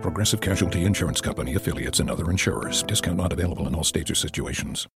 Progressive Casualty Insurance Company, affiliates, and other insurers. Discount not available in all states or situations.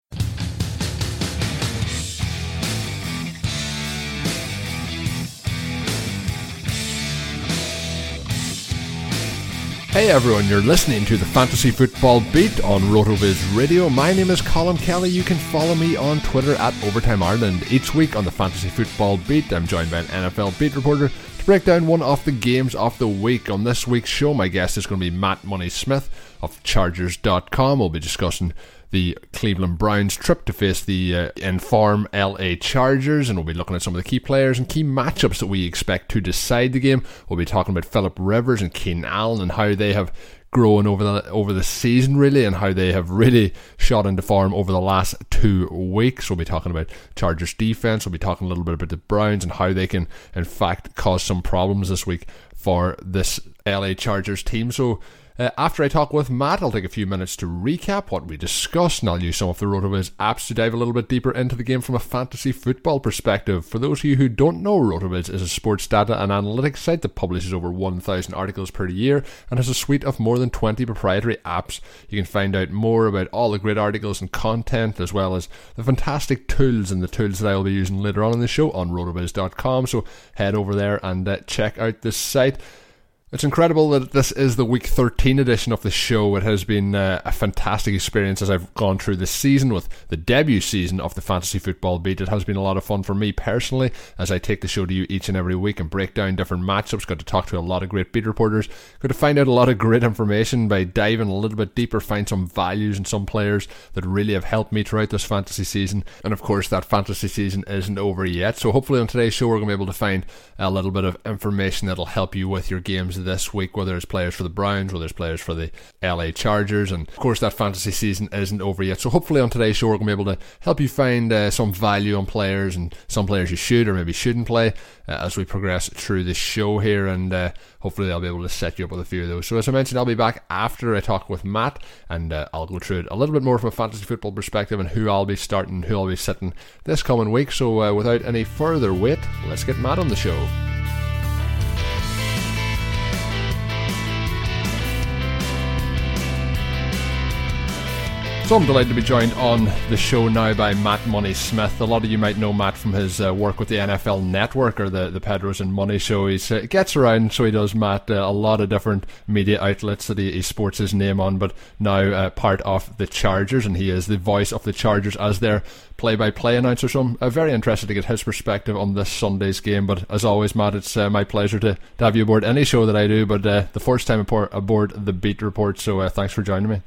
Hey everyone, you're listening to the Fantasy Football Beat on RotoViz Radio. My name is Colm Kelly. You can follow me on Twitter at Overtime Ireland. Each week on the Fantasy Football Beat, I'm joined by an NFL beat reporter to break down one of the games of the week. On this week's show, my guest is going to be Matt Money-Smith of Chargers.com. We'll be discussing the Cleveland Browns' trip to face the in-form LA Chargers, and we'll be looking at some of the key players and key matchups that we expect to decide the game. We'll be talking about Phillip Rivers and Keenan Allen and how they have grown over the season, really, and how they have really shot into form over the last 2 weeks. We'll be talking about Chargers' defense. We'll be talking a little bit about the Browns and how they can, in fact, cause some problems this week for this LA Chargers team. So, after I talk with Matt, I'll take a few minutes to recap what we discussed, and I'll use some of the RotoViz apps to dive a little bit deeper into the game from a fantasy football perspective. For those of you who don't know, RotoViz is a sports data and analytics site that publishes over 1,000 articles per year and has a suite of more than 20 proprietary apps. You can find out more about all the great articles and content, as well as the fantastic tools and the tools that I will be using later on in the show on rotoviz.com, so head over there and check out this site. It's incredible that this is the Week 13 edition of the show. It has been a fantastic experience as I've gone through this season with the debut season of the Fantasy Football Beat. It has been a lot of fun for me personally as I take the show to you each and every week and break down different matchups. Got to talk to a lot of great beat reporters. Got to find out a lot of great information by diving a little bit deeper, find some values and some players that really have helped me throughout this fantasy season. And of course, that fantasy season isn't over yet. So hopefully on today's show, we're going to be able to find a little bit of information that'll help you with your games this week, whether it's players for the Browns, whether it's players for the LA Chargers, and of course that fantasy season isn't over yet. So hopefully on today's show we're going to be able to help you find some value on players and some players you should or maybe shouldn't play as we progress through the show here, and hopefully I'll be able to set you up with a few of those. So as I mentioned, I'll be back after I talk with Matt, and I'll go through it a little bit more from a fantasy football perspective and who I'll be starting, who I'll be sitting this coming week. So without any further wait, let's get Matt on the show. So I'm delighted to be joined on the show now by Matt Money-Smith. A lot of you might know Matt from his work with the NFL Network or the Pedros and Money show. He gets around, so he does, Matt, a lot of different media outlets that he sports his name on, but now part of the Chargers, and he is the voice of the Chargers as their play-by-play announcer. So I'm very interested to get his perspective on this Sunday's game. But as always, Matt, it's my pleasure to have you aboard any show that I do, but the first time aboard the Beat Report, so thanks for joining me.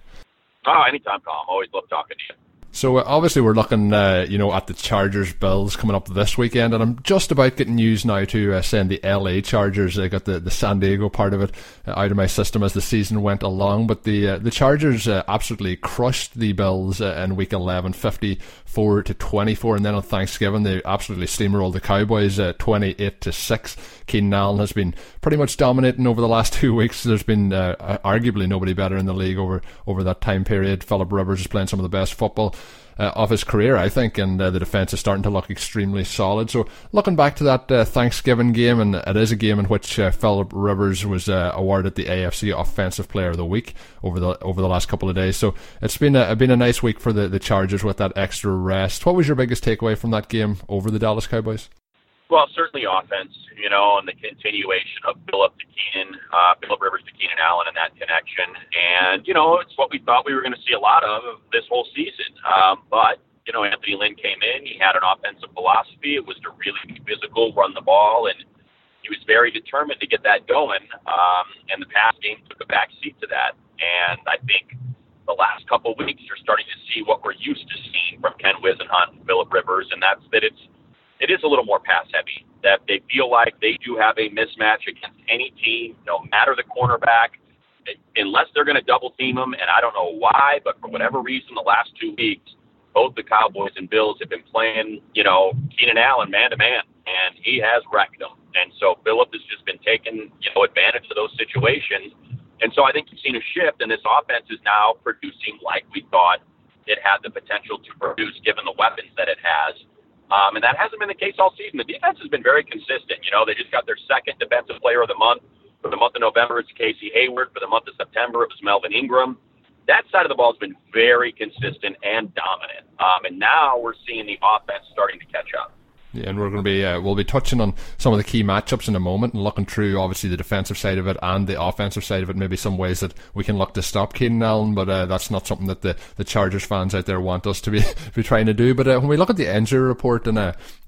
Oh, anytime, Tom. Always love talking to you. So obviously we're looking, at the Chargers-Bills coming up this weekend, and I'm just about getting news now to send the LA Chargers. I got the San Diego part of it out of my system as the season went along, but the Chargers absolutely crushed the Bills in Week 11, 54-24, and then on Thanksgiving they absolutely steamrolled the Cowboys 28-6. Keenan Allen has been pretty much dominating over the last 2 weeks. There's been arguably nobody better in the league over that time period. Phillip Rivers is playing some of the best football of his career, I think, and the defence is starting to look extremely solid. So looking back to that Thanksgiving game, and it is a game in which Phillip Rivers was awarded the AFC Offensive Player of the Week over the last couple of days. So it's been a nice week for the Chargers with that extra rest. What was your biggest takeaway from that game over the Dallas Cowboys? Well, certainly offense, and the continuation of Phillip Rivers to Keenan Allen and that connection. And, it's what we thought we were going to see a lot of this whole season. But Anthony Lynn came in. He had an offensive philosophy. It was to really be physical, run the ball, and he was very determined to get that going. And the pass game took a back seat to that. And I think the last couple of weeks you're starting to see what we're used to seeing from Ken Wisenhunt and Phillip Rivers, and that's that it is a little more pass-heavy, that they feel like they do have a mismatch against any team, no matter the cornerback, unless they're going to double-team them, and I don't know why, but for whatever reason, the last 2 weeks, both the Cowboys and Bills have been playing, Keenan Allen man-to-man, and he has wrecked them. And so Phillip has just been taking, advantage of those situations. And so I think you've seen a shift, and this offense is now producing like we thought it had the potential to produce, given the weapons that it has. And that hasn't been the case all season. The defense has been very consistent. They just got their second defensive player of the month. For the month of November, it's Casey Hayward. For the month of September, it was Melvin Ingram. That side of the ball has been very consistent and dominant. And now we're seeing the offense starting to catch up. Yeah, and we're going to be we'll be touching on some of the key matchups in a moment and looking through obviously the defensive side of it and the offensive side of it. Maybe some ways that we can look to stop Keenan Allen, but that's not something that the Chargers fans out there want us to be trying to do. But when we look at the injury report, and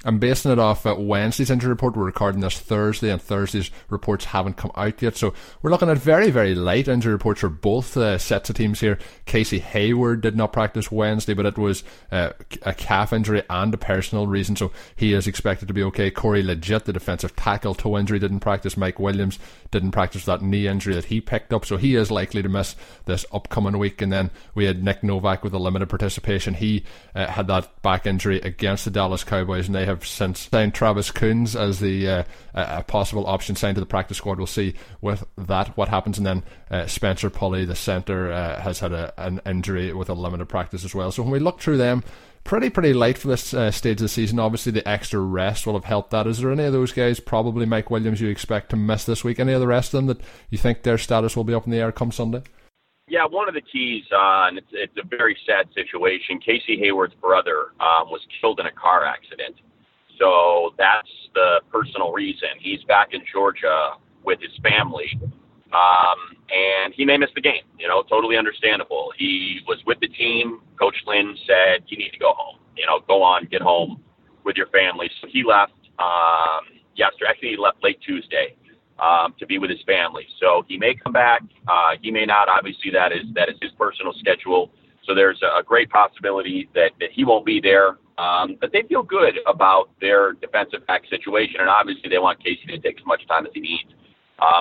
I'm basing it off Wednesday's injury report. We're recording this Thursday, and Thursday's reports haven't come out yet, so we're looking at very, very light injury reports for both sets of teams here. Casey Hayward did not practice Wednesday, but it was a calf injury and a personal reason, so he is expected to be okay. Corey Legit, the defensive tackle, toe injury, didn't practice. Mike Williams didn't practice that knee injury that he picked up, so he is likely to miss this upcoming week. And then we had Nick Novak with a limited participation. He had that back injury against the Dallas Cowboys, and they have since signed Travis Coons as the a possible option signed to the practice squad. We'll see with that what happens. And then Spencer Pulley, the center, has had an injury with a limited practice as well. So when we look through them, pretty light for this stage of the season. Obviously the extra rest will have helped that. Is there any of those guys, probably Mike Williams, you expect to miss this week? Any of the rest of them that you think their status will be up in the air come Sunday? Yeah, one of the keys, and it's a very sad situation, Casey Hayward's brother was killed in a car accident. So that's the personal reason. He's back in Georgia with his family, and he may miss the game. Totally understandable. He was with the team. Coach Lynn said, you need to go home. Go on, get home with your family. So he left yesterday. Actually, he left late Tuesday to be with his family. So he may come back. He may not. Obviously, that is his personal schedule. So there's a great possibility that he won't be there. But they feel good about their defensive back situation, and obviously they want Casey to take as much time as he needs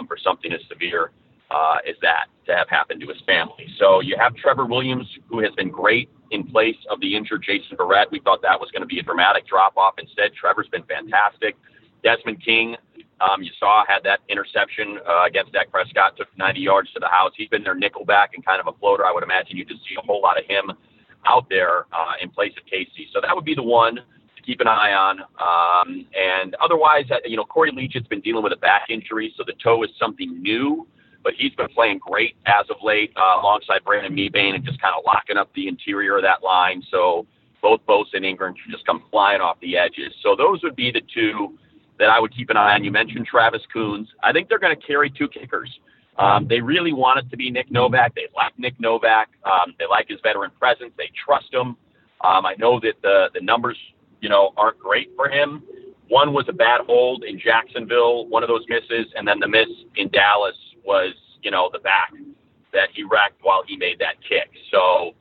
for something as severe as that to have happened to his family. So you have Trevor Williams, who has been great in place of the injured Jason Barrett. We thought that was going to be a dramatic drop-off. Instead, Trevor's been fantastic. Desmond King, you saw, had that interception against Dak Prescott, took 90 yards to the house. He's been their nickel back and kind of a floater. I would imagine you just see a whole lot of him out there in place of Casey. So that would be the one to keep an eye on. And otherwise, Corey Legit's been dealing with a back injury, so the toe is something new. but he's been playing great as of late alongside Brandon Mebane and just kind of locking up the interior of that line. So both Bosa and Ingram should just come flying off the edges. So those would be the two that I would keep an eye on. You mentioned Travis Coons. I think they're going to carry two kickers. They really want it to be Nick Novak. They like Nick Novak. They like his veteran presence. They trust him. I know that the numbers, you know, aren't great for him. One was a bad hold in Jacksonville, one of those misses, and then the miss in Dallas was, you know, the back that he racked while he made that kick. So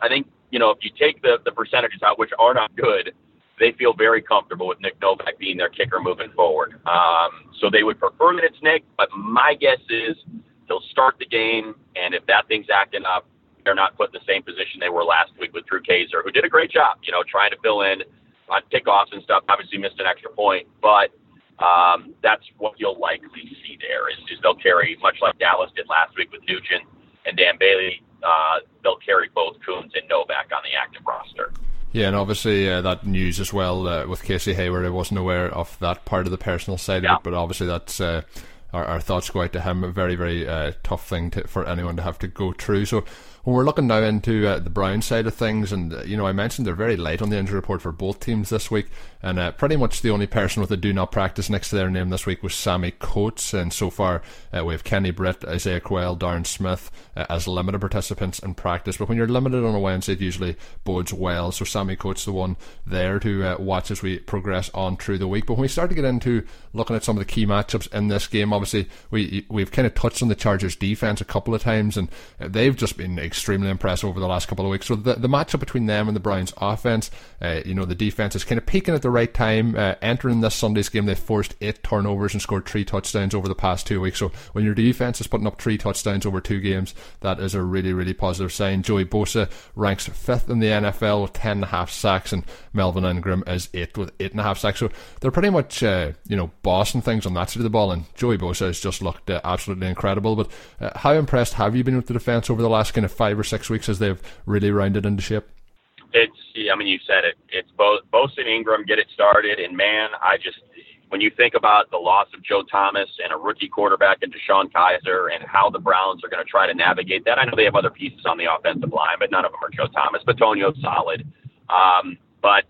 I think, you know, if you take the percentages out, which are not good, they feel very comfortable with Nick Novak being their kicker moving forward. So they would prefer that it's Nick, but my guess is he'll start the game, and if that thing's acting up, they're not put in the same position they were last week with Drew Kizer, who did a great job, you know, trying to fill in on pickoffs and stuff. Obviously missed an extra point, but that's what you'll likely see there is they'll carry, much like Dallas did last week with Nugent and Dan Bailey, they'll carry both Coons and Novak on the active roster. Yeah, and obviously that news as well with Casey Hayward. I wasn't aware of that part of the personal side of it, but obviously that's... Our thoughts go out to him. A very, very tough thing for anyone to have to go through. So when we're looking now into the Brown side of things, and you know, I mentioned they're very light on the injury report for both teams this week, and pretty much the only person with a do not practice next to their name this week was Sammy Coates, and so far we have Kenny Britt, Isaiah Crowell, Darren Smith as limited participants in practice. But when you're limited on a Wednesday, it usually bodes well. So Sammy Coates, the one there to watch as we progress on through the week. But when we start to get into looking at some of the key matchups in this game, obviously, we've kind of touched on the Chargers' defense a couple of times, and they've just been extremely impressive over the last couple of weeks. So the matchup between them and the Browns' offense, you know, the defense is kind of peaking at the right time. Entering this Sunday's game, they forced 8 turnovers and scored 3 touchdowns over the past 2 weeks. So when your defense is putting up 3 touchdowns over 2 games, that is a really, really positive sign. Joey Bosa ranks 5th in the NFL with 10.5 sacks, and Melvin Ingram is 8th with 8.5 sacks. So they're pretty much, you know, bossing things on that side of the ball, and Joey Bosa has just looked absolutely incredible. But how impressed have you been with the defense over the last kind of 5 or 6 weeks as they've really rounded into shape? I mean, you said it. It's both Bosa and Ingram get it started, and man, when you think about the loss of Joe Thomas and a rookie quarterback and Deshone Kizer and how the Browns are going to try to navigate that. I know they have other pieces on the offensive line, but none of them are Joe Thomas. Antonio's solid, but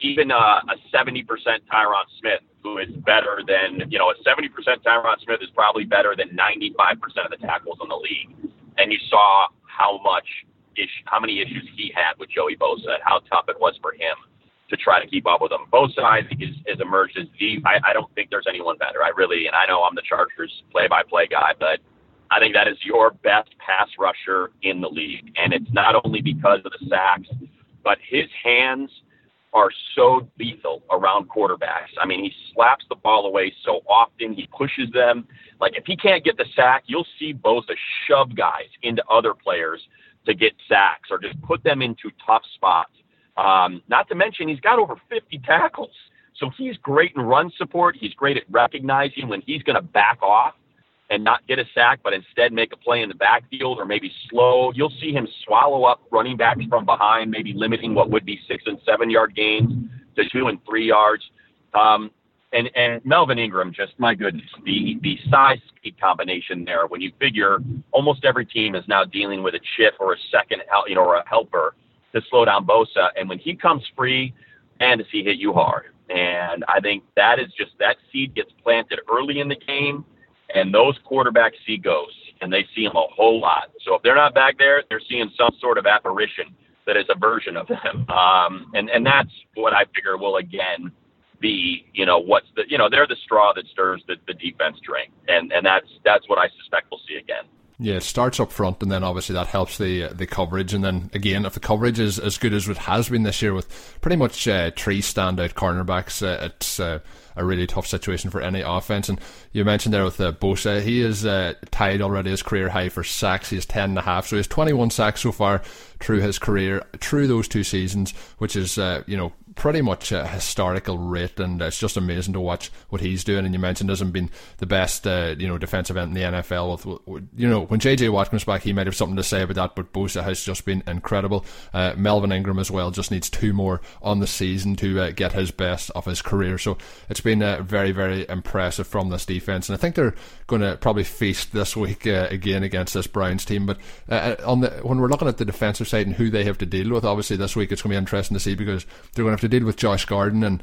even a 70% Tyron Smith, who is better than, you know, a 70% Tyron Smith is probably better than 95% of the tackles in the league. And you saw how many issues he had with Joey Bosa and how tough it was for him to try to keep up with him. Bosa, I think, has emerged as I don't think there's anyone better. And I know I'm the Chargers play-by-play guy, but I think that is your best pass rusher in the league. And it's not only because of the sacks, but his hands are so lethal around quarterbacks. I mean, he slaps the ball away so often. He pushes them. Like, if he can't get the sack, you'll see Bosa shove guys into other players to get sacks or just put them into tough spots. Not to mention, he's got over 50 tackles. So he's great in run support. He's great at recognizing when he's going to back off and not get a sack, but instead make a play in the backfield or maybe slow. You'll see him swallow up running backs from behind, maybe limiting what would be 6 and 7 yard gains to 2 and 3 yards. And Melvin Ingram, just, my goodness, the size-speed combination there, when you figure almost every team is now dealing with a chip or a second, you know, or a helper to slow down Bosa. And when he comes free, man, does he hit you hard. And I think that is just, that seed gets planted early in the game, and those quarterbacks see ghosts, and they see them a whole lot. So if they're not back there, they're seeing some sort of apparition that is a version of them. And that's what I figure will, again, be, you know, what's the, you know, they're the straw that stirs the defense drink. And that's what I suspect we'll see again. Yeah, it starts up front, and then obviously that helps the coverage. And then again, if the coverage is as good as it has been this year with pretty much 3 standout cornerbacks, it's a really tough situation for any offense. And you mentioned there with Bosa, he is tied already his career high for sacks. He has 10.5, so he has 21 sacks so far through his career, through those 2 seasons, which is, you know, pretty much a historical rate, and it's just amazing to watch what he's doing. And you mentioned hasn't been the best, defensive end in the NFL. When J.J. Watt comes back, he might have something to say about that, but Bosa has just been incredible. Melvin Ingram as well just needs two more on the season to get his best of his career. So it's been very, very impressive from this defense, and I think they're going to probably feast this week again against this Browns team. But when we're looking at the defensive side and who they have to deal with, obviously this week it's going to be interesting to see, because they're going to have to deal with Josh Gordon, and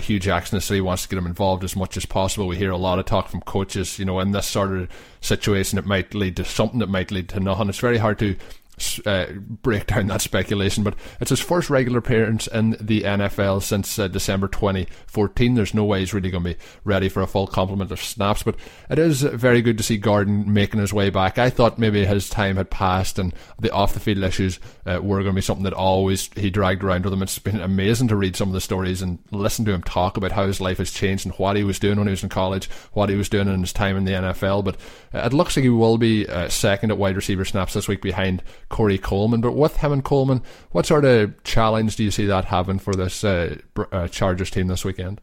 Hugh Jackson, so he wants to get him involved as much as possible. We hear a lot of talk from coaches, in this sort of situation it might lead to something, it might lead to nothing. It's very hard to break down that speculation, but it's his first regular appearance in the NFL since December 2014. There's no way he's really going to be ready for a full complement of snaps, but it is very good to see Gordon making his way back. I thought maybe his time had passed and the off the field issues were going to be something that he dragged around with him. It's been amazing to read some of the stories and listen to him talk about how his life has changed and what he was doing when he was in college, what he was doing in his time in the NFL. But it looks like he will be second at wide receiver snaps this week behind Corey Coleman. But with him and Coleman, what sort of challenge do you see that having for this Chargers team this weekend?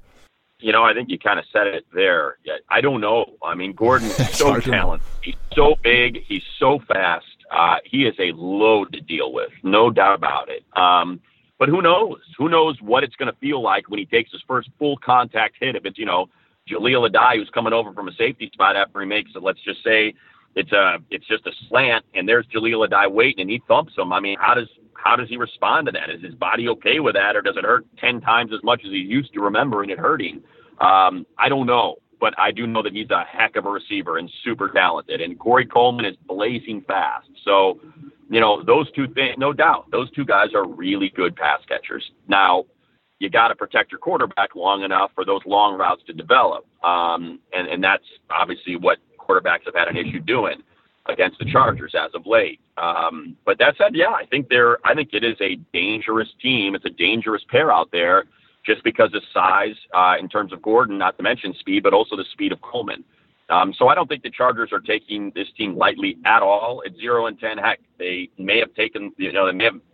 I think you kind of said it there. I don't know. I mean, Gordon is so talented. He's so big. He's so fast. He is a load to deal with, no doubt about it. But who knows? Who knows what it's going to feel like when he takes his first full contact hit? If it's, Jahleel Addae, who's coming over from a safety spot after he makes it, let's just say, it's just a slant, and there's Jahleel Addae waiting, and he thumps him. I mean, how does he respond to that? Is his body okay with that, or does it hurt 10 times as much as he's used to remembering it hurting? I don't know, but I do know that he's a heck of a receiver and super talented, and Corey Coleman is blazing fast. So, those two things, no doubt, those two guys are really good pass catchers. Now, you got to protect your quarterback long enough for those long routes to develop, and that's obviously what quarterbacks have had an issue doing against the Chargers as of late. But that said, yeah, I think it is a dangerous team. It's a dangerous pair out there just because of size in terms of Gordon, not to mention speed, but also the speed of Coleman. So I don't think the Chargers are taking this team lightly at all. At 0-10, heck, they may have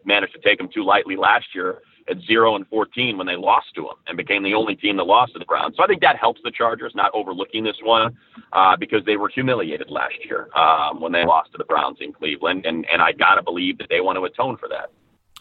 managed to take them too lightly last year at 0-14 when they lost to them and became the only team that lost to the Browns. So I think that helps the Chargers not overlooking this one because they were humiliated last year when they lost to the Browns in Cleveland, and I got to believe that they want to atone for that.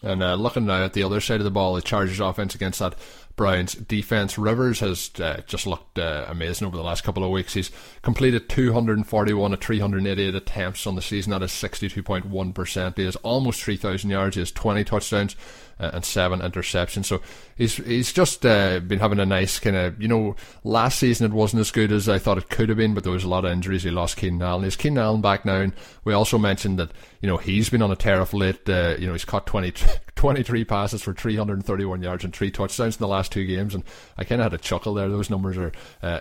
And looking now at the other side of the ball, the Chargers offense against that Browns defense. Rivers has just looked amazing over the last couple of weeks. He's completed 241 of 388 attempts on the season. That is 62.1%. He has almost 3,000 yards. He has 20 touchdowns and 7 interceptions. So he's just been having a nice kind of, last season it wasn't as good as I thought it could have been, but there was a lot of injuries. He lost Keenan Allen. He's Keenan Allen back now, and we also mentioned that, he's been on a tear of late. He's caught 23 passes for 331 yards and 3 touchdowns in the last two games, and I kind of had a chuckle there. Those numbers are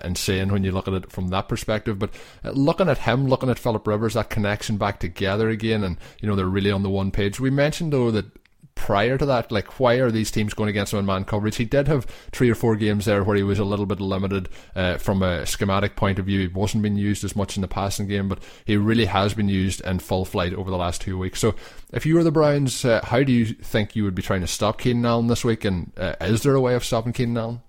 insane when you look at it from that perspective. But looking at him, looking at Phillip Rivers, that connection back together again, and they're really on the one page. We mentioned though that prior to that, why are these teams going against him in man coverage? He did have 3 or 4 games there where he was a little bit limited from a schematic point of view. He wasn't being used as much in the passing game, but he really has been used in full flight over the last 2 weeks. So if you were the Browns, how do you think you would be trying to stop Keenan Allen this week, and is there a way of stopping Keenan Allen?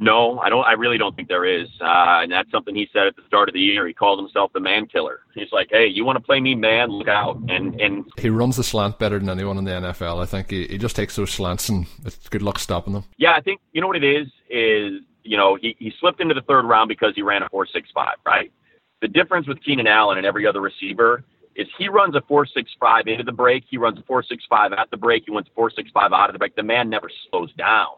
No, I really don't think there is. And that's something he said at the start of the year. He called himself the man killer. He's like, hey, you want to play me man? Look out. And he runs the slant better than anyone in the NFL. I think he just takes those slants, and it's good luck stopping them. Yeah, I think, what it is, he slipped into the third round because he ran a 4.65, right? The difference with Keenan Allen and every other receiver is he runs a 4.65 into the break. He runs a 4.65 at the break. He runs a 4.65 out of the break. The man never slows down.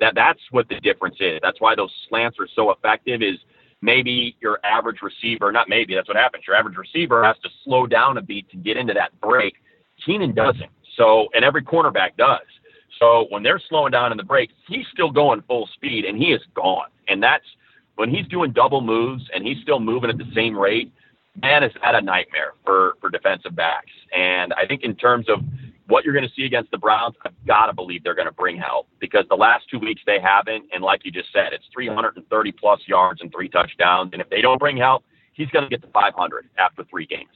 That's what the difference is. That's why those slants are so effective. Is maybe your average receiver, not maybe, that's what happens. Your average receiver has to slow down a beat to get into that break. Keenan doesn't. So, and every cornerback does. So when they're slowing down in the break, he's still going full speed, and he is gone. And that's when he's doing double moves and he's still moving at the same rate. Man, is that a nightmare for defensive backs. And I think in terms of what you're going to see against the Browns, I've got to believe they're going to bring help, because the last 2 weeks they haven't. And like you just said, it's 330-plus yards and 3 touchdowns. And if they don't bring help, he's going to get to 500 after 3 games,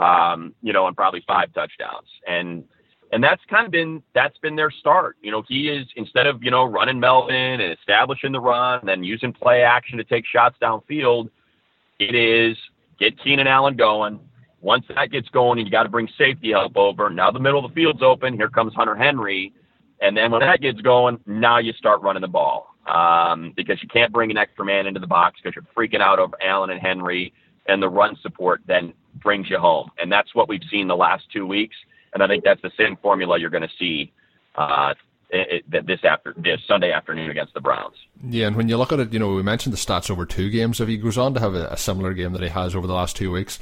and probably 5 touchdowns. And And that's been their start. You know, he is, instead of, you know, running Melvin and establishing the run and then using play action to take shots downfield, it is get Keenan Allen going. Once that gets going, you got to bring safety help over. Now the middle of the field's open. Here comes Hunter Henry. And then when that gets going, now you start running the ball because you can't bring an extra man into the box because you're freaking out over Allen and Henry, and the run support then brings you home. And that's what we've seen the last 2 weeks. And I think that's the same formula you're going to see this Sunday afternoon against the Browns. Yeah, and when you look at it, you know, we mentioned the stats over two games. If he goes on to have a similar game that he has over the last 2 weeks,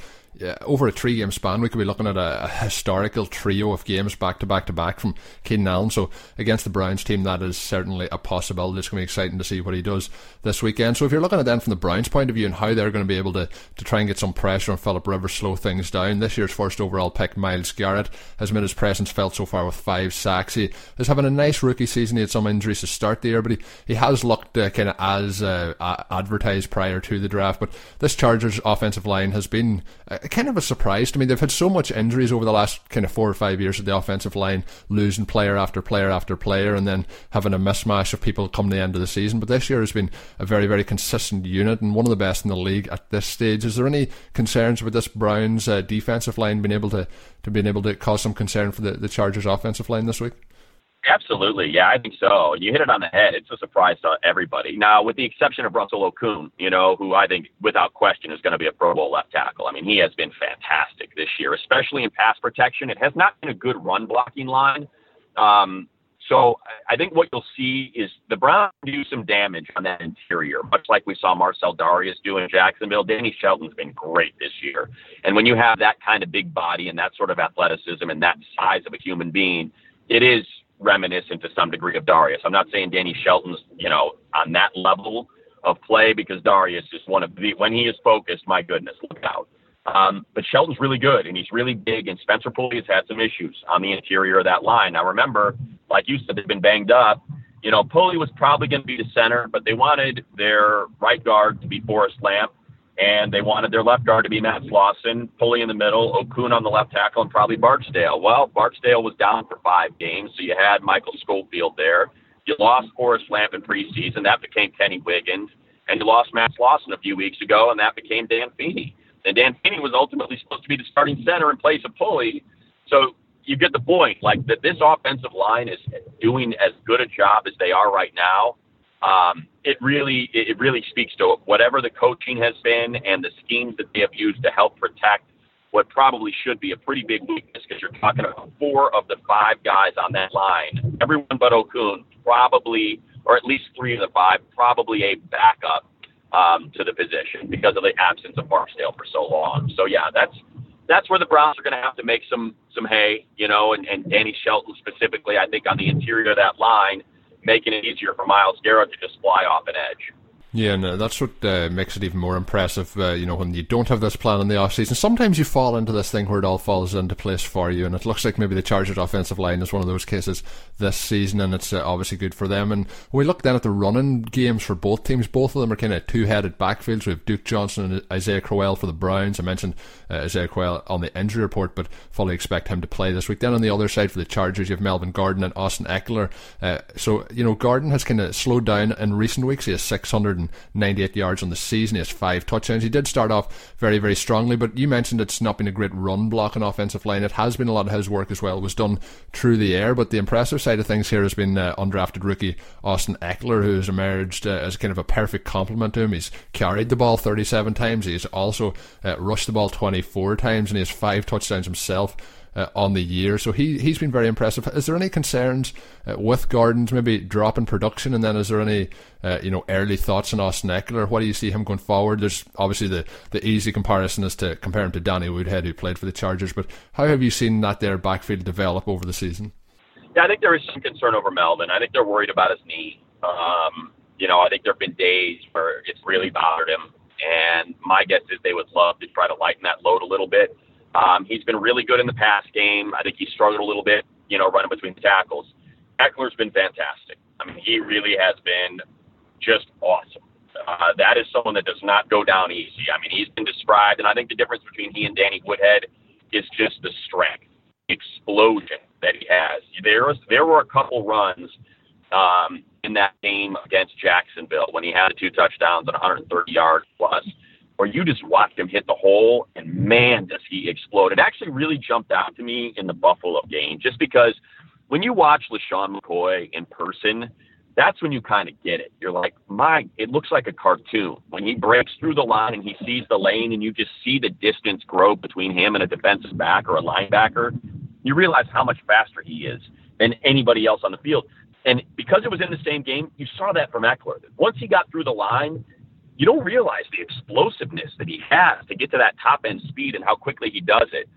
over a three-game span, we could be looking at a historical trio of games back-to-back-to-back from Keenan Allen. So against the Browns team, that is certainly a possibility. It's going to be exciting to see what he does this weekend. So if you're looking at them from the Browns' point of view and how they're going to be able to try and get some pressure on Phillip Rivers, slow things down, this year's first overall pick, Myles Garrett, has made his presence felt so far with 5 sacks. He is having a nice rookie season. He had some injuries to start the year, but he has looked kind of as advertised prior to the draft. But this Chargers offensive line has been kind of a surprise to me. They've had so much injuries over the last kind of 4 or 5 years at the offensive line, losing player after player after player, and then having a mismatch of people come the end of the season. But this year has been a very, very consistent unit and one of the best in the league at this stage. Is there any concerns with this Browns defensive line being able to cause some concern for the Chargers offensive line this week? Absolutely. Yeah, I think so. You hit it on the head. It's a surprise to everybody. Now, with the exception of Russell Okung, you know, who I think without question is going to be a Pro Bowl left tackle. I mean, he has been fantastic this year, especially in pass protection. It has not been a good run blocking line. So I think what you'll see is the Browns do some damage on that interior, much like we saw Marcell Dareus do in Jacksonville. Danny Shelton's been great this year. And when you have that kind of big body and that sort of athleticism and that size of a human being, it is reminiscent to some degree of Dareus. I'm not saying Danny Shelton's, you know, on that level of play, because Dareus is one of the, when he is focused, my goodness, look out. But Shelton's really good, and he's really big, and Spencer Pulley has had some issues on the interior of that line. Now remember, like you said, they've been banged up. You know, Pulley was probably going to be the center, but they wanted their right guard to be Forrest Lamp, and they wanted their left guard to be Matt Slauson, Pulley in the middle, Okun on the left tackle, and probably Barksdale. Well, Barksdale was down for 5 games, so you had Michael Schofield there. You lost Forrest Lamp in preseason. That became Kenny Wiggins. And you lost Matt Slauson a few weeks ago, and that became Dan Feeney. And Dan Feeney was ultimately supposed to be the starting center in place of Pulley. So you get the point, like, that this offensive line is doing as good a job as they are right now. It really speaks to whatever the coaching has been and the schemes that they have used to help protect what probably should be a pretty big weakness, because you're talking about 4 of the 5 guys on that line, everyone but Okun, probably, or at least 3 of the 5, probably a backup to the position because of the absence of Barksdale for so long. So yeah, that's where the Browns are going to have to make some hay, you know, and Danny Shelton specifically, I think, on the interior of that line, making it easier for Myles Garrett to just fly off an edge. Yeah, no, that's what makes it even more impressive, you know, when you don't have this plan in the offseason. Sometimes you fall into this thing where it all falls into place for you, and it looks like maybe the Chargers offensive line is one of those cases this season, and it's obviously good for them. And we look then at the running games for both teams. Both of them are kind of two-headed backfields. We have Duke Johnson and Isaiah Crowell for the Browns. I mentioned Isaiah Crowell on the injury report, but fully expect him to play this week. Then on the other side for the Chargers, you have Melvin Gordon and Austin Ekeler. So, you know, Gordon has kind of slowed down in recent weeks. He has 698 yards on the season. He has 5 touchdowns. He did start off very, very strongly, but you mentioned it's not been a great run blocking offensive line. It has been a lot of his work as well. It was done through the air, but the impressive side of things here has been undrafted rookie Austin Ekeler, who has emerged as kind of a perfect complement to him. He's carried the ball 37 times. He's also rushed the ball 24 times, and he has 5 touchdowns himself on the year. So he's been very impressive. Is there any concerns with Gordon's maybe drop in production? And then is there any early thoughts on Austin Ekeler? What do you see him going forward? There's obviously the easy comparison is to compare him to Danny Woodhead, who played for the Chargers, but how have you seen that their backfield develop over the season? Yeah, I think there is some concern over Melvin. I think they're worried about his knee. I think there have been days where it's really bothered him, and my guess is they would love to try to lighten that load a little bit. He's been really good in the pass game. I think he struggled a little bit, you know, running between tackles. Eckler's been fantastic. I mean, he really has been just awesome. That is someone that does not go down easy. I mean, he's been described, and I think the difference between he and Danny Woodhead is just the strength, explosion, that he has. There were a couple runs in that game against Jacksonville when he had the 2 touchdowns and 130 yards plus, where you just watched him hit the hole, and man, does he explode. It actually really jumped out to me in the Buffalo game, just because when you watch LaShawn McCoy in person, that's when you kind of get it. You're like, it looks like a cartoon. When he breaks through the line and he sees the lane and you just see the distance grow between him and a defensive back or a linebacker, you realize how much faster he is than anybody else on the field. And because it was in the same game, you saw that from Ekeler. Once he got through the line, you don't realize the explosiveness that he has to get to that top-end speed and how quickly he does it.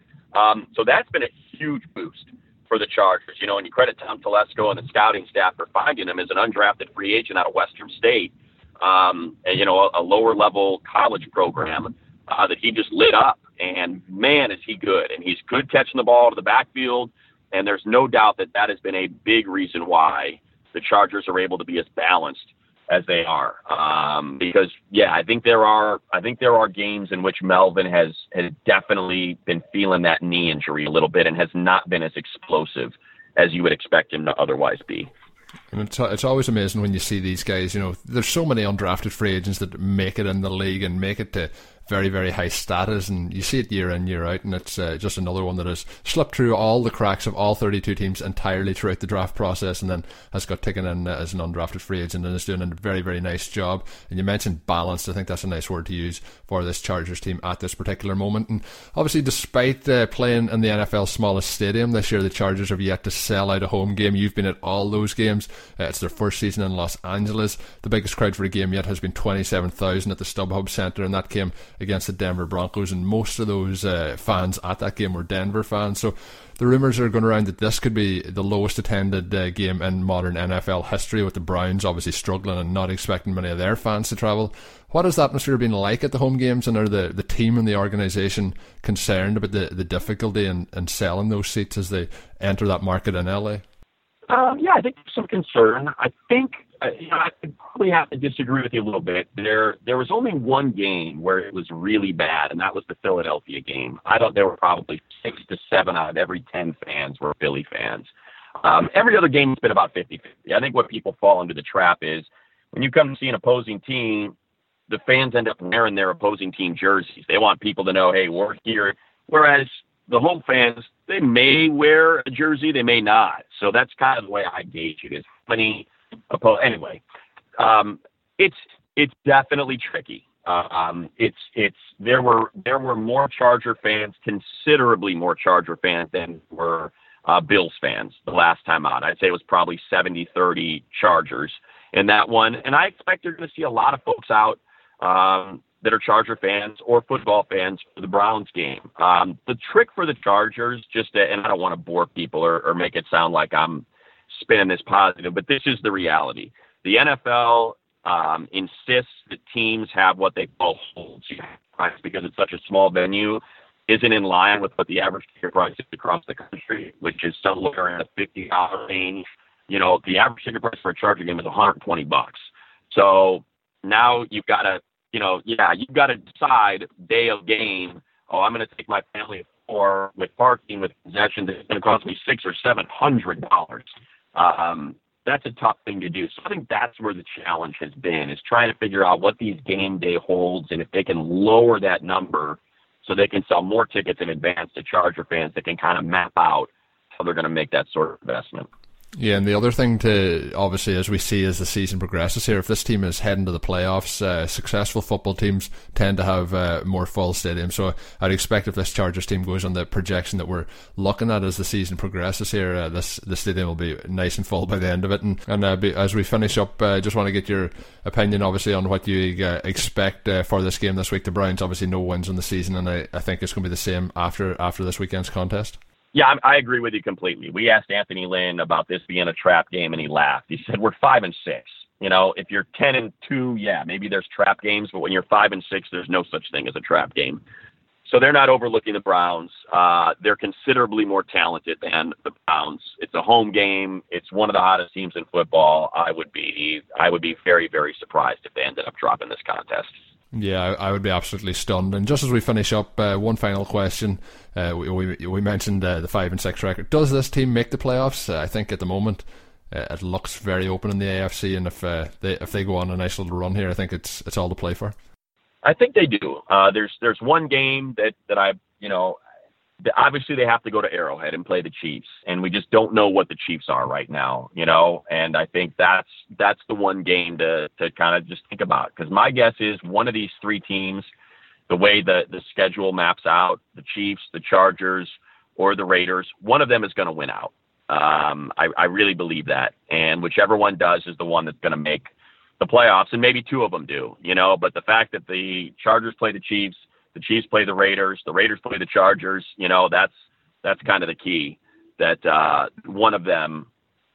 So that's been a huge boost for the Chargers, and you credit Tom Telesco and the scouting staff for finding him as an undrafted free agent out of Western State, a lower-level college program that he just lit up. And, man, is he good. And he's good catching the ball to the backfield, and there's no doubt that that has been a big reason why the Chargers are able to be as balanced as they are. I think there are games in which Melvin has definitely been feeling that knee injury a little bit and has not been as explosive as you would expect him to otherwise be. I mean, it's always amazing when you see these guys. There's so many undrafted free agents that make it in the league and make it to very, very high status, and you see it year in, year out, and it's just another one that has slipped through all the cracks of all 32 teams entirely throughout the draft process, and then has got taken in as an undrafted free agent and is doing a very, very nice job. And you mentioned balanced. I think that's a nice word to use for this Chargers team at this particular moment. And obviously, despite playing in the NFL's smallest stadium this year, the Chargers have yet to sell out a home game. You've been at all those games. It's their first season in Los Angeles. The biggest crowd for a game yet has been 27,000 at the StubHub Center, and that came against the Denver Broncos, and most of those fans at that game were Denver fans. So the rumours are going around that this could be the lowest attended game in modern NFL history, with the Browns obviously struggling and not expecting many of their fans to travel. What has the atmosphere been like at the home games, and are the team and the organisation concerned about the difficulty in selling those seats as they enter that market in LA? I think there's some concern. I think I could probably have to disagree with you a little bit. There was only one game where it was really bad, and that was the Philadelphia game. I thought there were probably 6 to 7 out of every 10 fans were Philly fans. Every other game has been about 50-50. I think what people fall into the trap is when you come to see an opposing team, the fans end up wearing their opposing team jerseys. They want people to know, hey, we're here. Whereas the home fans, they may wear a jersey, they may not. So that's kind of the way I gauge it, is how many. Anyway, it's definitely tricky. There were more Charger fans, considerably more Charger fans than were Bills fans the last time out. I'd say it was probably 70-30 Chargers in that one. And I expect you're going to see a lot of folks out that are Charger fans or football fans for the Browns game. The trick for the Chargers, and I don't want to bore people or make it sound like I'm spinning this positive, but this is the reality. The NFL insists that teams have what they call holds, because it's such a small venue, isn't in line with what the average ticket price is across the country, which is somewhere in the $50 range. The average ticket price for a Charger game is $120. So now you've got to, you've got to decide day of game. Oh, I'm going to take my family of 4 with parking, with possessions. It's going to cost me $600 or $700. That's a tough thing to do. So I think that's where the challenge has been, is trying to figure out what these game day holds, and if they can lower that number so they can sell more tickets in advance to Charger fans that can kind of map out how they're going to make that sort of investment. Yeah, and the other thing to, obviously, as we see as the season progresses here, if this team is heading to the playoffs, successful football teams tend to have more full stadiums. So I'd expect if this Chargers team goes on the projection that we're looking at as the season progresses here, the stadium will be nice and full by the end of it. And as we finish up, I just want to get your opinion, obviously, on what you expect for this game this week. The Browns, obviously, no wins in the season, and I think it's going to be the same after this weekend's contest. Yeah, I agree with you completely. We asked Anthony Lynn about this being a trap game, and he laughed. He said, we're 5-6. If you're 10-2, yeah, maybe there's trap games, but when you're 5-6, there's no such thing as a trap game. So they're not overlooking the Browns. They're considerably more talented than the Browns. It's a home game. It's one of the hottest teams in football. I would be very, very surprised if they ended up dropping this contest. Yeah, I would be absolutely stunned. And just as we finish up, one final question. We mentioned the 5-6 record. Does this team make the playoffs? I think at the moment it looks very open in the AFC, and if they go on a nice little run here, I think it's all to play for. I think they do. There's one game that I, you know, obviously they have to go to Arrowhead and play the Chiefs, and we just don't know what the Chiefs are right now, you know, and I think that's the one game to kind of just think about, because my guess is one of these three teams, the way the schedule maps out, the Chiefs, the Chargers, or the Raiders, one of them is going to win out. I really believe that, and whichever one does is the one that's going to make the playoffs, and maybe two of them do, you know, but the fact that the Chargers play the Chiefs play the Raiders play the Chargers, you know, that's kind of the key, that one of them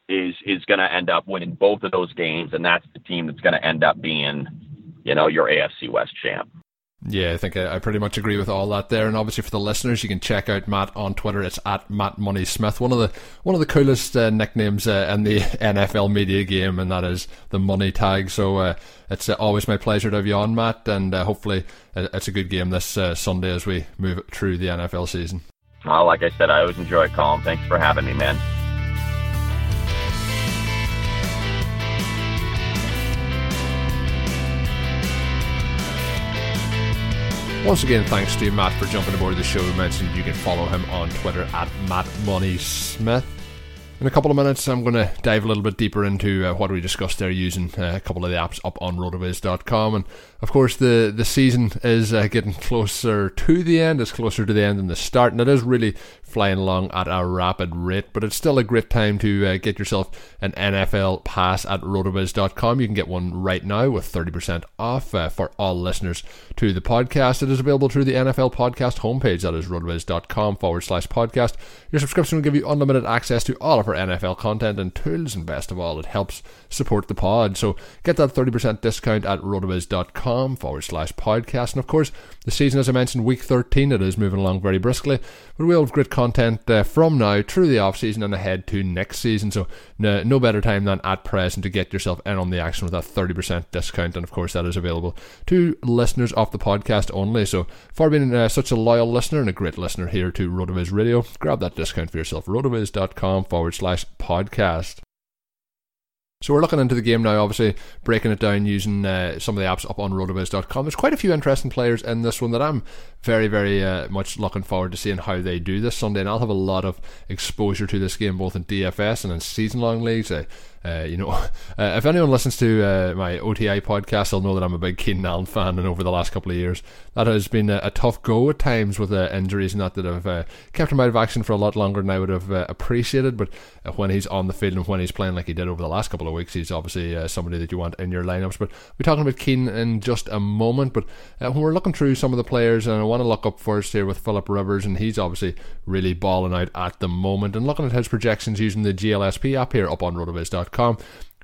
is going to end up winning both of those games, and that's the team that's going to end up being, you know, your AFC West champ. Yeah, I think I pretty much agree with all that there. And obviously for the listeners, you can check out Matt on Twitter. It's at Matt Money-Smith. One of the coolest nicknames in the NFL media game, and that is the money tag. So it's always my pleasure to have you on, Matt, and hopefully it's a good game this Sunday as we move through the NFL season. Well, like I said, I always enjoy it, Colm. Thanks for having me, man. Once again, thanks to Matt for jumping aboard the show. We mentioned you can follow him on Twitter at Matt Money-Smith. In a couple of minutes, I'm going to dive a little bit deeper into what we discussed there using a couple of the apps up on rotoviz.com. And of course, the season is getting closer to the end. It's closer to the end than the start, and it is really flying along at a rapid rate, but it's still a great time to get yourself an NFL pass at rotoviz.com. You can get one right now with 30% off for all listeners to the podcast. It is available through the NFL podcast homepage. That is rotoviz.com/podcast. Your subscription will give you unlimited access to all of our NFL content and tools, and best of all, it helps support the pod. So get that 30% discount at rotoviz.com/podcast. And of course, the season, as I mentioned, week 13, it is moving along very briskly, but we'll have great content from now through the off-season and ahead to next season. So no better time than at present to get yourself in on the action with that 30% discount. And of course, that is available to listeners of the podcast only. So for being such a loyal listener and a great listener here to RotoViz Radio, grab that discount for yourself, rotoviz.com/podcast. So we're looking into the game now, obviously breaking it down using some of the apps up on rotoviz.com. There's quite a few interesting players in this one that I'm very, very much looking forward to seeing how they do this Sunday, and I'll have a lot of exposure to this game both in DFS and in season-long leagues. If anyone listens to my OTI podcast, they'll know that I'm a big Keenan Allen fan, and over the last couple of years that has been a tough go at times with injuries and that have kept him out of action for a lot longer than I would have appreciated, but when he's on the field and when he's playing like he did over the last couple of weeks, he's obviously somebody that you want in your lineups. But we're talking about Keenan in just a moment, but when we're looking through some of the players, and I want to look up first here with Phillip Rivers, and he's obviously really balling out at the moment, and looking at his projections using the GLSP app here up on rotoviz.com.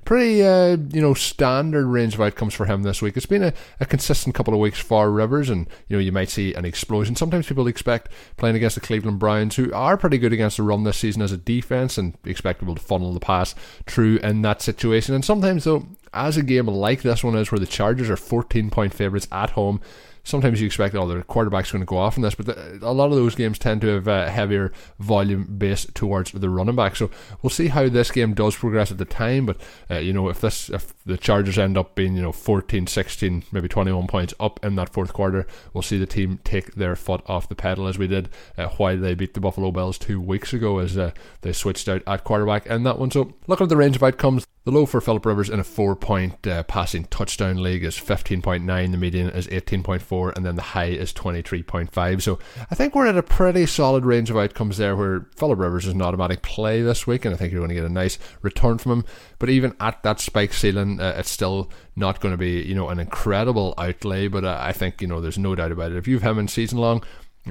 Pretty, standard range of outcomes for him this week. It's been a consistent couple of weeks for Rivers, and, you know, you might see an explosion. Sometimes people expect playing against the Cleveland Browns, who are pretty good against the run this season as a defense, and expect people to funnel the pass through in that situation. And sometimes, though, as a game like this one is, where the Chargers are 14-point favorites at home, sometimes you expect, the quarterback's going to go off on this, but a lot of those games tend to have a heavier volume base towards the running back. So we'll see how this game does progress at the time, but if the Chargers end up being 14, 16, maybe 21 points up in that fourth quarter, we'll see the team take their foot off the pedal, as we did while they beat the Buffalo Bills 2 weeks ago, as they switched out at quarterback in that one. So looking at the range of outcomes, the low for Phillip Rivers in a 4-point passing touchdown league is 15.9, the median is 18.4, and then the high is 23.5. So I think we're at a pretty solid range of outcomes there, where Phillip Rivers is an automatic play this week, and I think you're going to get a nice return from him. But even at that spike ceiling, it's still not going to be an incredible outlay, but I think there's no doubt about it. If you have him in season long,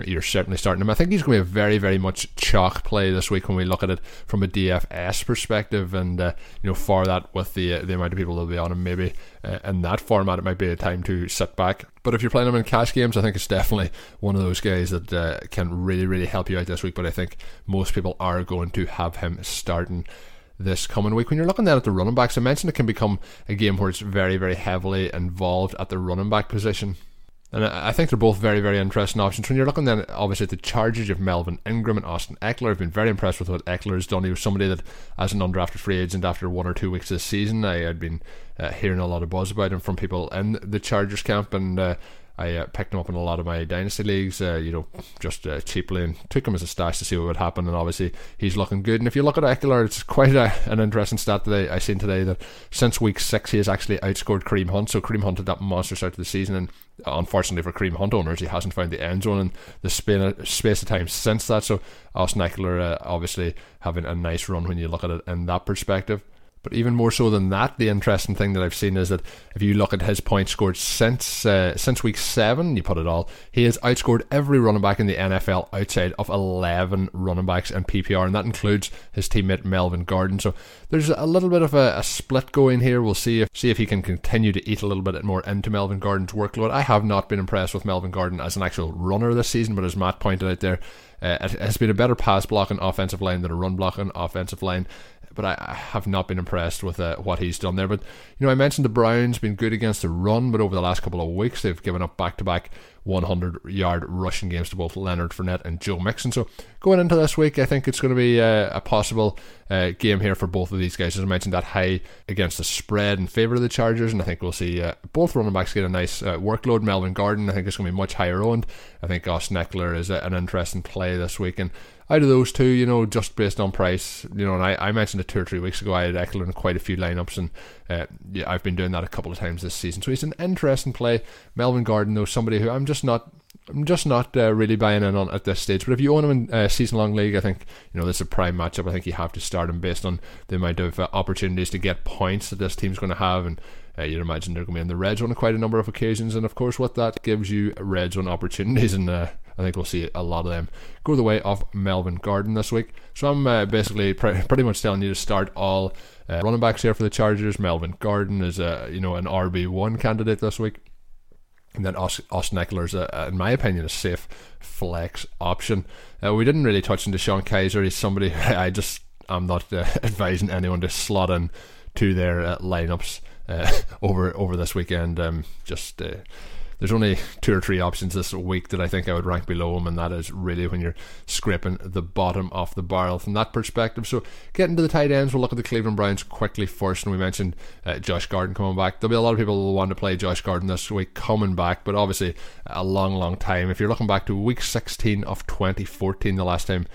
you're certainly starting him. I think he's going to be a very, very much chalk play this week when we look at it from a DFS perspective, and for that, with the amount of people that'll be on him, maybe in that format, it might be a time to sit back. But if you're playing him in cash games, I think it's definitely one of those guys that can really, really help you out this week. But I think most people are going to have him starting this coming week. When you're looking then at the running backs, I mentioned it can become a game where it's very, very heavily involved at the running back position. And I think they're both very, very interesting options. When you're looking then, obviously, at the Chargers, you have Melvin Ingram and Austin Ekeler. I've been very impressed with what Eckler's done. He was somebody that, as an undrafted free agent after 1 or 2 weeks this season, I had been hearing a lot of buzz about him from people in the Chargers camp, and I picked him up in a lot of my dynasty leagues, cheaply, and took him as a stash to see what would happen. And obviously, he's looking good. And if you look at Ekeler, it's quite an interesting stat that I seen today, that since week 6, he has actually outscored Kareem Hunt. So Kareem Hunt had that monster start to the season, and unfortunately for Kareem Hunt owners, he hasn't found the end zone in the space of time since that. So Austin Ekeler obviously having a nice run when you look at it in that perspective. But even more so than that, the interesting thing that I've seen is that if you look at his points scored since week 7, you put it all, he has outscored every running back in the NFL outside of 11 running backs in PPR, and that includes his teammate Melvin Gordon. So there's a little bit of a split going here. We'll see if he can continue to eat a little bit more into Melvin Gordon's workload. I have not been impressed with Melvin Gordon as an actual runner this season, but as Matt pointed out there, it has been a better pass blocking offensive line than a run blocking offensive line. But I have not been impressed with what he's done there. But, I mentioned the Browns been good against the run, but over the last couple of weeks, they've given up back-to-back 100-yard rushing games to both Leonard Fournette and Joe Mixon. So going into this week, I think it's going to be a possible game here for both of these guys. As I mentioned, that high against the spread in favour of the Chargers, and I think we'll see both running backs get a nice workload. Melvin Gordon, I think, is going to be much higher owned. I think Austin Ekeler is an interesting play this week, and out of those two, just based on price, and I mentioned it 2 or 3 weeks ago, I had Ekeler in quite a few lineups, and I've been doing that a couple of times this season. So he's an interesting play. Melvin Gordon, though, somebody who I'm just not really buying in on at this stage. But if you own him in a season-long league, I think this is a prime matchup. I think you have to start him based on the amount of opportunities to get points that this team's going to have, and you'd imagine they're going to be in the red zone on quite a number of occasions. And of course, what that gives you, red zone opportunities, and I think we'll see a lot of them go the way of Melvin Gordon this week. So I'm basically pretty much telling you to start all running backs here for the Chargers. Melvin Gordon is an RB1 candidate this week. And then Austin Ekeler is, in my opinion, a safe flex option. We didn't really touch on Deshone Kizer. He's somebody I'm not advising anyone to slot in to their lineups over this weekend. There's only 2 or 3 options this week that I think I would rank below him, and that is really when you're scraping the bottom off the barrel from that perspective. So getting to the tight ends, we'll look at the Cleveland Browns quickly first, and we mentioned Josh Gordon coming back. There'll be a lot of people who want to play Josh Gordon this week coming back, but obviously a long, long time. If you're looking back to week 16 of 2014, the last time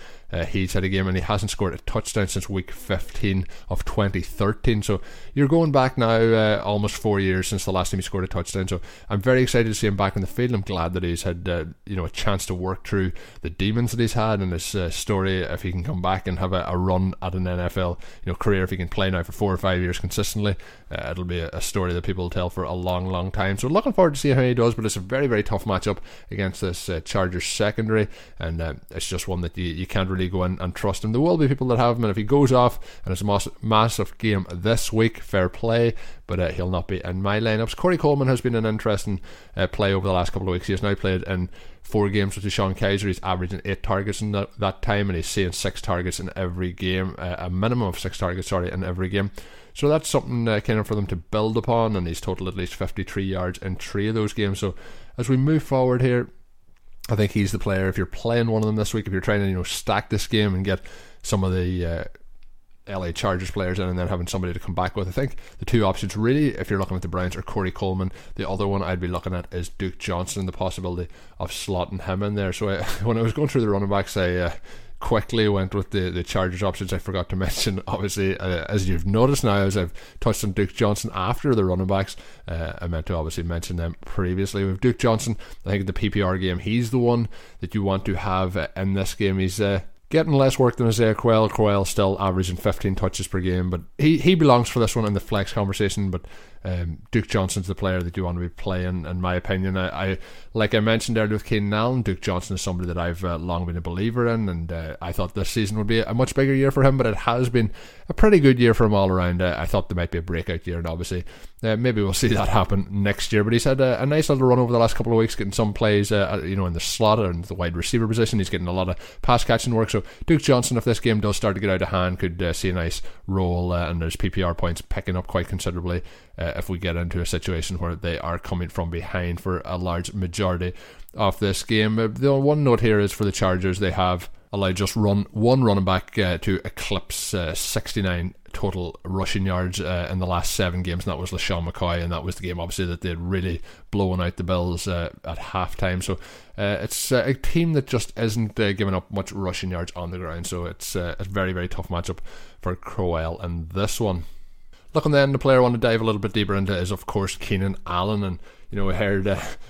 he's had a game, and he hasn't scored a touchdown since week 15 of 2013. So you're going back now almost 4 years since the last time he scored a touchdown. So I'm very excited to see him back on the field. I'm glad that he's had a chance to work through the demons that he's had in his story. If he can come back and have a run at an NFL career, if he can play now for 4 or 5 years consistently, it'll be a story that people will tell for a long, long time. So looking forward to see how he does, but it's a very, very tough matchup against this Chargers secondary, and it's just one that you can't really go in and trust him. There will be people that have him, and if he goes off and it's a massive game this week, fair play, but he'll not be in my lineups. Corey Coleman has been an interesting play over the last couple of weeks. He has now played in 4 games with Deshone Kizer. He's averaging 8 targets in that time, and he's seeing 6 targets in every game, a minimum of 6 targets in every game. So that's something kind of for them to build upon, and he's totaled at least 53 yards in 3 of those games. So as we move forward here, I think he's the player. If you're playing one of them this week, if you're trying to stack this game and get some of the LA Chargers players in and then having somebody to come back with, I think the 2 options really, if you're looking at the Browns, are Corey Coleman. The other one I'd be looking at is Duke Johnson, the possibility of slotting him in there. So when I was going through the running backs, I quickly went with the Chargers options. I forgot to mention, obviously, as you've noticed now, as I've touched on Duke Johnson after the running backs, I meant to obviously mention them previously. With Duke Johnson, I think the PPR game, he's the one that you want to have in this game. He's getting less work than Isaiah Crowell. Crowell still averaging 15 touches per game, but he belongs for this one in the flex conversation. But Duke Johnson's the player that you want to be playing, in my opinion. I like I mentioned earlier with Keenan Allen, Duke Johnson is somebody that I've long been a believer in, and I thought this season would be a much bigger year for him, but it has been a pretty good year for him all around. I thought there might be a breakout year, and obviously maybe we'll see that happen next year, but he's had a nice little run over the last couple of weeks, getting some plays in the slot and the wide receiver position. He's getting a lot of pass catching work, so So Duke Johnson, if this game does start to get out of hand, could see a nice roll, and there's PPR points picking up quite considerably if we get into a situation where they are coming from behind for a large majority of this game. The one note here is for the Chargers, they have allowed just one running back to eclipse 69 total rushing yards in the last seven games, and that was LaShawn McCoy, and that was the game obviously that they'd really blown out the Bills at halftime. So it's a team that just isn't giving up much rushing yards on the ground, so it's a very, very tough matchup for Crowell in this one. Looking then, the player I want to dive a little bit deeper into is, of course, Keenan Allen. And, you know, I heard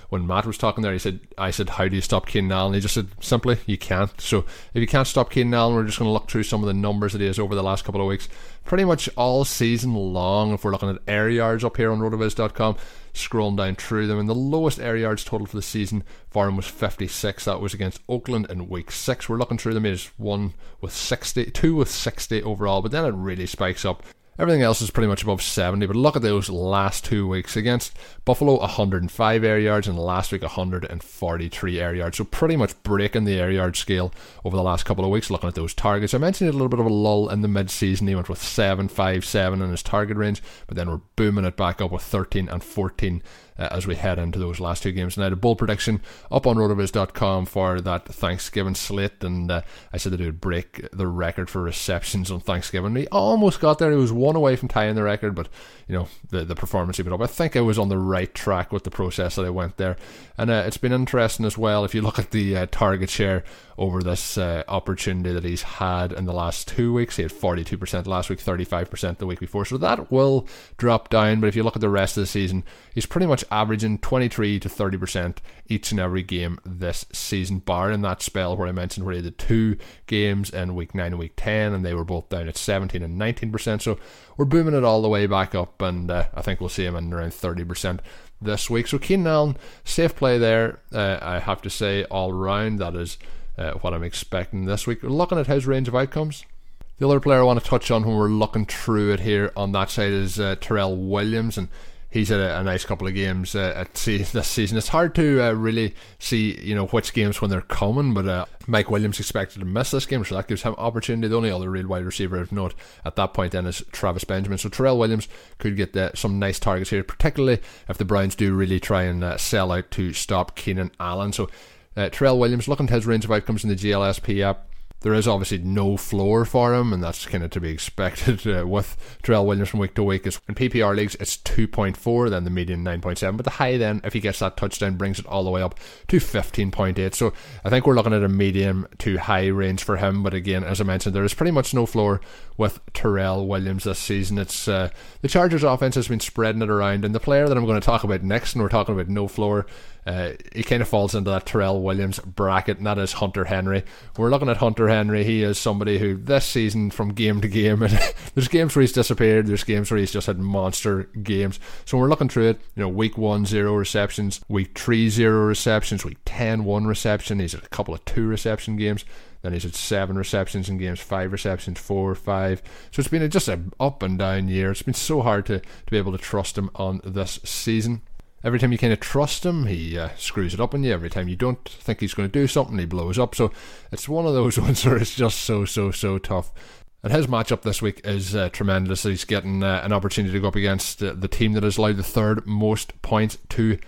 when Matt was talking there, I said, how do you stop Keenan Allen? He just said, simply, you can't. So if you can't stop Keenan Allen, we're just going to look through some of the numbers that he has over the last couple of weeks. Pretty much all season long, if we're looking at air yards up here on rotoviz.com, scrolling down through them, and the lowest air yards total for the season for him was 56. That was against Oakland in week 6. We're looking through them, he is 1 with 60, 2 with 60 overall, but then it really spikes up. Everything else is pretty much above 70, but look at those last 2 weeks. Against Buffalo, 105 air yards, and last week, 143 air yards. So pretty much breaking the air yard scale over the last couple of weeks, looking at those targets. I mentioned a little bit of a lull in the mid-season. He went with 7, 5, 7 in his target range, but then we're booming it back up with 13 and 14 as we head into those last two games. Now, the bold prediction up on rotoviz.com for that Thanksgiving slate, and I said that he would break the record for receptions on Thanksgiving. He almost got there. He was one away from tying the record, but you know, the performance he put up, I think I was on the right track with the process that I went there. And it's been interesting as well, if you look at the target share over this opportunity that he's had in the last 2 weeks. He had 42% last week, 35% the week before, so that will drop down. But if you look at the rest of the season, he's pretty much averaging 23 to 30% each and every game this season, barring that spell where I mentioned where he had the two games in week 9 and week 10, and they were both down at 17 and 19%. So we're booming it all the way back up, and I think we'll see him in around 30% this week. So Keenan Allen, safe play there, I have to say, all round. That is what I'm expecting this week. Looking at his range of outcomes, the other player I want to touch on when we're looking through it here on that side is Terrell Williams, and he's had a nice couple of games this season. It's hard to really see, you know, which games when they're coming, but Mike Williams expected to miss this game, so that gives him opportunity. The only other real wide receiver of note at that point then is Travis Benjamin. So Terrell Williams could get some nice targets here, particularly if the Browns do really try and sell out to stop Keenan Allen. So Terrell Williams, looking at his range of outcomes in the GLSP app, there is obviously no floor for him, and that's kind of to be expected with Terrell Williams from week to week. In PPR leagues, it's 2.4, then the median 9.7, but the high then, if he gets that touchdown, brings it all the way up to 15.8. So I think we're looking at a medium to high range for him, but again, as I mentioned, there is pretty much no floor with Terrell Williams this season. It's the Chargers offense has been spreading it around, and the player that I'm going to talk about next, and we're talking about no floor, he kind of falls into that Terrell Williams bracket, and that is Hunter Henry. We're looking at Hunter Henry. He is somebody who this season, from game to game, and there's games where he's disappeared, there's games where he's just had monster games. So we're looking through it, you know, week 1, 0 receptions, week 3, 0 receptions, week 10, 1 reception, he's at a couple of 2 reception games, then he's at 7 receptions in games, 5 receptions, 4, 5. So it's been just an up and down year. It's been so hard to be able to trust him on this season. Every time you kind of trust him, he screws it up on you. Every time you don't think he's going to do something, he blows up. So it's one of those ones where it's just so tough. And his matchup this week is tremendous. He's getting an opportunity to go up against the team that has allowed the third most points to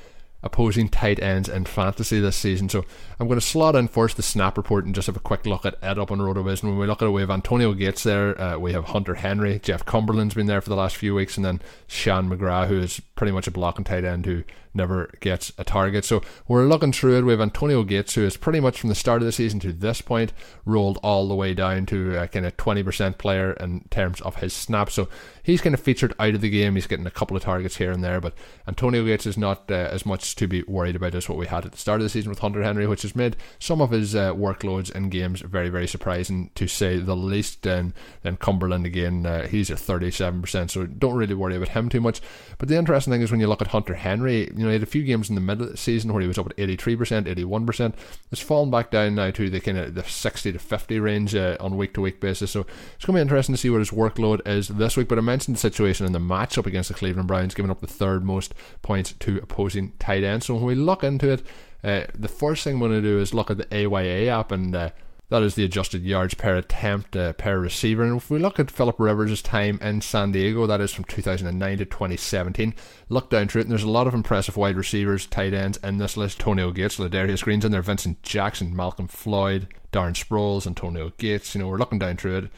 opposing tight ends in fantasy this season. So I'm going to slot in first the snap report and just have a quick look at it up on RotoViz. And when we look at it, we have Antonio Gates there, we have Hunter Henry, Jeff Cumberland's been there for the last few weeks, and then Shan McGrath, who is pretty much a blocking tight end who never gets a target. So we're looking through it. We have Antonio Gates, who is pretty much from the start of the season to this point rolled all the way down to a kind of 20% player in terms of his snaps. So he's kind of featured out of the game. He's getting a couple of targets here and there, but Antonio Gates is not as much to be worried about as what we had at the start of the season with Hunter Henry, which has made some of his workloads in games very, very surprising, to say the least. And then Cumberland again, he's at 37%, so don't really worry about him too much. But the interesting thing is when you look at Hunter Henry, you know, he had a few games in the middle of the season where he was up at 83%, 81%. It's fallen back down now to the kind of the 60 to 50 range on week-to-week basis. So it's going to be interesting to see what his workload is this week. But I mentioned the situation in the matchup against the Cleveland Browns, giving up the third most points to opposing tight ends. So when we look into it, the first thing I'm going to do is look at the AYA app, and That is the adjusted yards per attempt per receiver. And if we look at Phillip Rivers' time in San Diego, that is from 2009 to 2017. Look down through it, and there's a lot of impressive wide receivers, tight ends in this list. Antonio Gates, Ladarius Green's in there, Vincent Jackson, Malcolm Floyd, Darren Sproles, Antonio Gates. You know, we're looking down through it.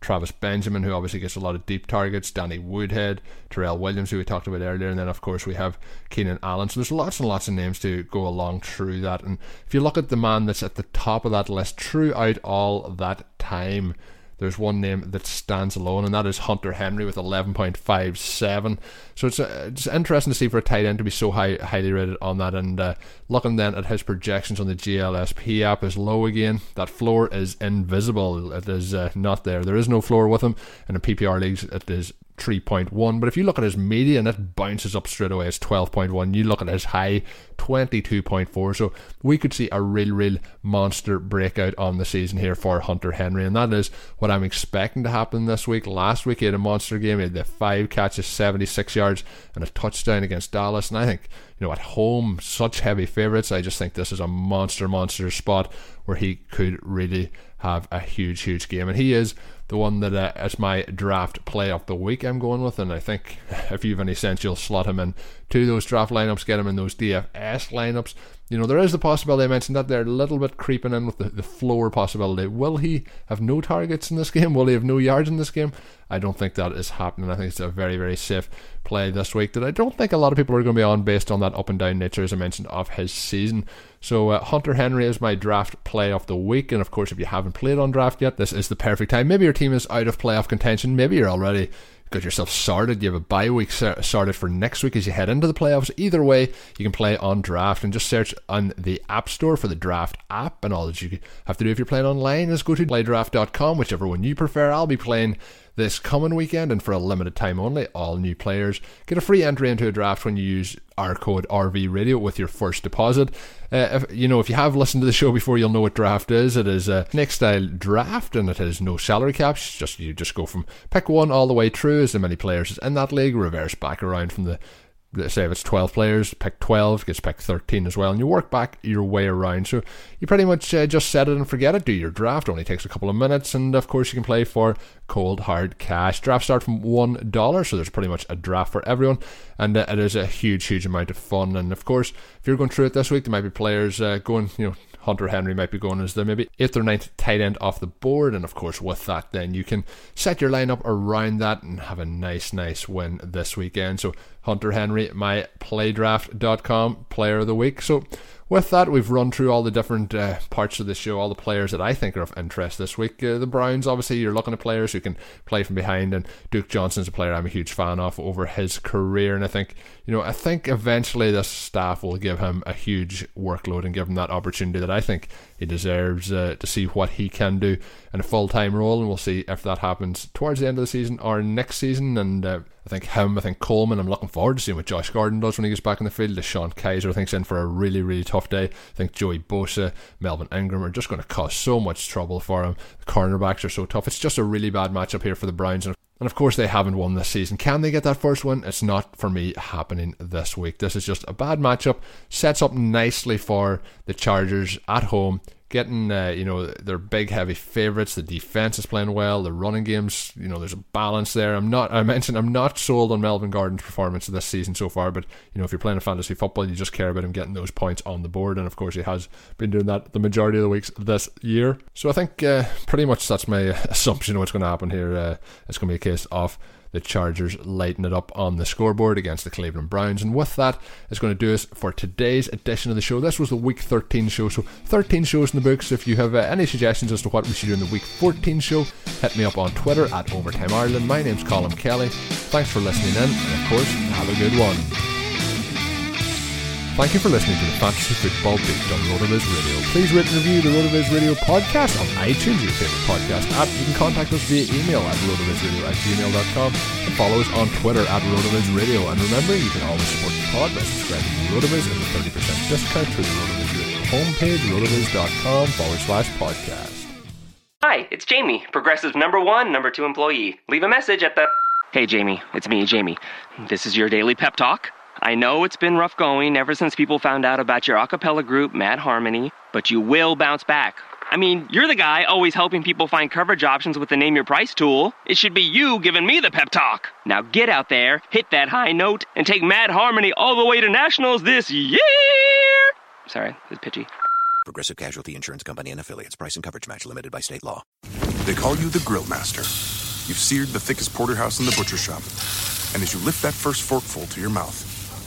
Travis Benjamin, who obviously gets a lot of deep targets, Danny Woodhead, Terrell Williams, who we talked about earlier, and then of course we have Keenan Allen. So there's lots and lots of names to go along through that, and if you look at the man that's at the top of that list throughout all that time, there's one name that stands alone, and that is Hunter Henry with 11.57. So it's interesting to see for a tight end to be so highly rated on that. And looking then at his projections on the GLSP app is low again. That floor is invisible. It is not there. There is no floor with him. And in PPR leagues, it is 3.1. But if you look at his median, it bounces up straight away. It's 12.1. You look at his high, 22.4. So we could see a real monster breakout on the season here for Hunter Henry, and that is what I'm expecting to happen this week. Last week he had a monster game. He had the 5 catches, 76 yards and a touchdown against Dallas, and I think, you know, at home, such heavy favourites, I just think this is a monster spot where he could really have a huge game, and he is the one that is my draft play of the week I'm going with. And I think if you've any sense, you'll slot him in to those draft lineups, get him in those DFS lineups. You know, there is the possibility, I mentioned that they're a little bit creeping in with the floor possibility. Will he have no targets in this game? Will he have no yards in this game? I don't think that is happening. I think it's a very safe play this week that I don't think a lot of people are going to be on based on that up and down nature, as I mentioned, of his season. So Hunter Henry is my draft play of the week, and of course if you haven't played on draft yet, this is the perfect time. Maybe your team is out of playoff contention, maybe you're already got yourself sorted, you have a bye week sorted for next week as you head into the playoffs. Either way, you can play on draft, and just search on the App Store for the draft app, and all that you have to do if you're playing online is go to playdraft.com, whichever one you prefer. I'll be playing this coming weekend, and for a limited time only, all new players get a free entry into a draft when you use our code RVRadio with your first deposit. If you have listened to the show before, you'll know what draft is. It is a snake style draft, and it has no salary caps. You just go from pick one all the way through, as the many players is in that league, reverse back around from the, say if it's 12 players, pick 12 gets pick 13 as well, and you work back your way around. So you pretty much just set it and forget it, do your draft, only takes a couple of minutes, and of course you can play for cold hard cash. Drafts start from $1, so there's pretty much a draft for everyone, and it is a huge amount of fun. And of course if you're going through it this week, there might be players going, you know, Hunter Henry might be going as the maybe 8th or 9th tight end off the board, and of course with that then you can set your lineup around that and have a nice win this weekend. So Hunter Henry, my playdraft.com player of the week. So with that, we've run through all the different parts of the show, all the players that I think are of interest this week. The Browns, obviously, you're looking at players who can play from behind, and Duke Johnson's a player I'm a huge fan of over his career, and I think eventually this staff will give him a huge workload and give him that opportunity that I think he deserves to see what he can do in a full-time role, and we'll see if that happens towards the end of the season or next season. And I think Coleman, I'm looking forward to seeing what Josh Gordon does when he gets back in the field. Deshone Kizer, I think, is in for a really tough day. I think Joey Bosa, Melvin Ingram are just going to cause so much trouble for him. The cornerbacks are so tough. It's just a really bad matchup here for the Browns, and of course they haven't won this season. Can they get that first win? It's not for me happening this week. This is just a bad matchup. Sets up nicely for the Chargers at home, getting their big heavy favourites. The defence is playing well, the running games, there's a balance there. I'm not sold on Melvin Gordon's performance this season so far, but if you're playing a fantasy football, you just care about him getting those points on the board, and of course he has been doing that the majority of the weeks this year. So I think pretty much that's my assumption of what's going to happen here. It's going to be a case of the Chargers lighting it up on the scoreboard against the Cleveland Browns. And with that, it's going to do us for today's edition of the show. This was the Week 13 show, so 13 shows in the books. If you have any suggestions as to what we should do in the Week 14 show, hit me up on Twitter at Overtime Ireland. My name's Colm Kelly. Thanks for listening in, and of course, have a good one. Thank you for listening to the Fantasy Football Beat on RotoViz Radio. Please rate and review the RotoViz Radio podcast on iTunes, your favourite podcast app. You can contact us via email at rotovizradio@gmail.com and follow us on Twitter at RotoViz Radio. And remember, you can always support the pod by subscribing to RotoViz and a 30% discount through the RotoViz Radio homepage, rotoviz.com/podcast. Hi, it's Jamie, Progressive #1, #2 employee. Leave a message at the... Hey Jamie, it's me, Jamie. This is your daily pep talk. I know it's been rough going ever since people found out about your a cappella group, Mad Harmony, but you will bounce back. I mean, you're the guy always helping people find coverage options with the Name Your Price tool. It should be you giving me the pep talk. Now get out there, hit that high note, and take Mad Harmony all the way to Nationals this year! Sorry, it's pitchy. Progressive Casualty Insurance Company and Affiliates. Price and coverage match limited by state law. They call you the Grill Master. You've seared the thickest porterhouse in the butcher shop. And as you lift that first forkful to your mouth,